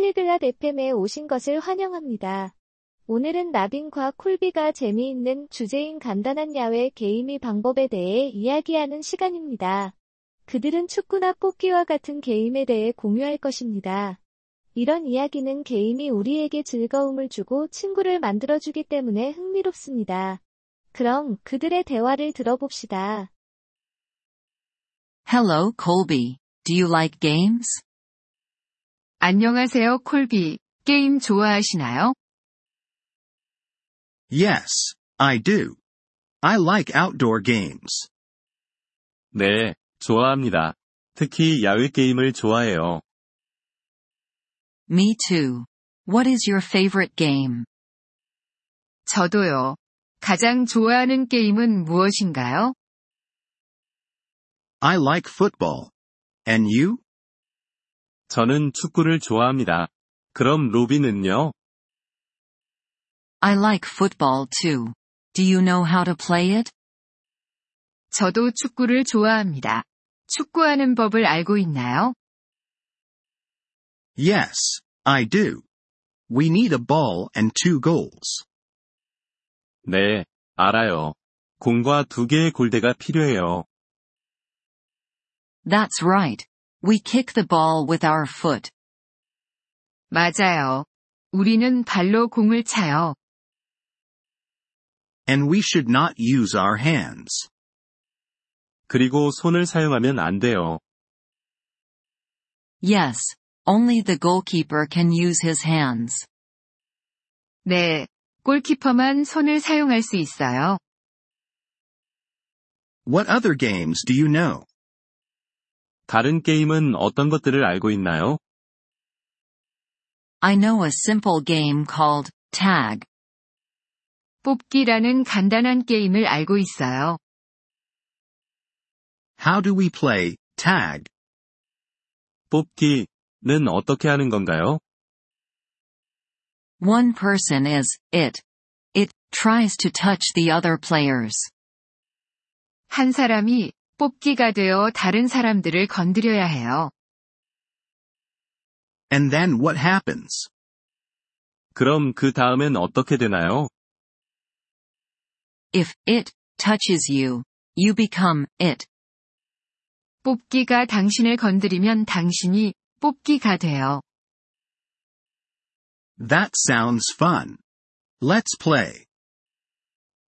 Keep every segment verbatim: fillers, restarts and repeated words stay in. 폴리글랏 에프엠에 오신 것을 환영합니다. 오늘은 나빈과 콜비가 재미있는 주제인 간단한 야외 게이밍 방법에 대해 이야기하는 시간입니다. 그들은 축구나 뽑기와 같은 게임에 대해 공유할 것입니다. 이런 이야기는 게임이 우리에게 즐거움을 주고 친구를 만들어주기 때문에 흥미롭습니다. 그럼 그들의 대화를 들어봅시다. Hello, Kolby. Do you like games? 안녕하세요, 콜비. 게임 좋아하시나요? Yes, I do. I like outdoor games. 네, 좋아합니다. 특히 야외 게임을 좋아해요. Me too. What is your favorite game? 저도요. 가장 좋아하는 게임은 무엇인가요? I like football. And you? 저는 축구를 좋아합니다. 그럼 로비는요? I like football too. Do you know how to play it? 저도 축구를 좋아합니다. 축구하는 법을 알고 있나요? Yes, I do. We need a ball and two goals. 네, 알아요. 공과 두 개의 골대가 필요해요. That's right. We kick the ball with our foot. 맞아요. 우리는 발로 공을 차요. And we should not use our hands. 그리고 손을 사용하면 안 돼요. Yes, only the goalkeeper can use his hands. 네, 골키퍼만 손을 사용할 수 있어요. What other games do you know? 다른 게임은 어떤 것들을 알고 있나요? I know a simple game called tag. 뽑기라는 간단한 게임을 알고 있어요. How do we play tag? 뽑기는 어떻게 하는 건가요? One person is it. It tries to touch the other players. 한 사람이 뽑기가 되어 다른 사람들을 건드려야 해요. And then what happens? 그럼 그 다음엔 어떻게 되나요? If it touches you, you become it. 뽑기가 당신을 건드리면 당신이 뽑기가 돼요. That sounds fun. Let's play.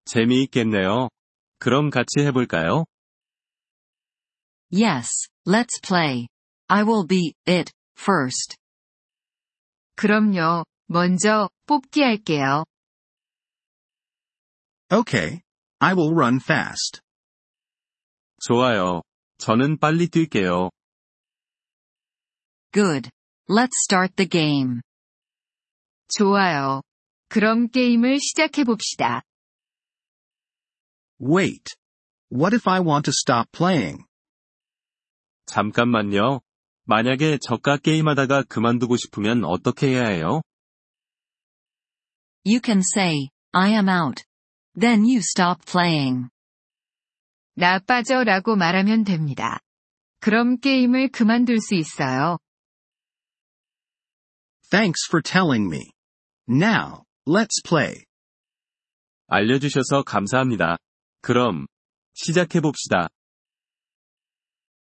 재미있겠네요. 그럼 같이 해볼까요? Yes, let's play. I will be it first. 그럼요. 먼저 뽑기 할게요. Okay, I will run fast. 좋아요. 저는 빨리 뛸게요. Good. Let's start the game. 좋아요. 그럼 게임을 시작해 봅시다. Wait. What if I want to stop playing? 잠깐만요. 만약에 저가 게임하다가 그만두고 싶으면 어떻게 해야 해요? You can say, I am out. Then you stop playing. 나 빠져라고 말하면 됩니다. 그럼 게임을 그만둘 수 있어요. Thanks for telling me. Now, let's play. 알려주셔서 감사합니다. 그럼, 시작해봅시다.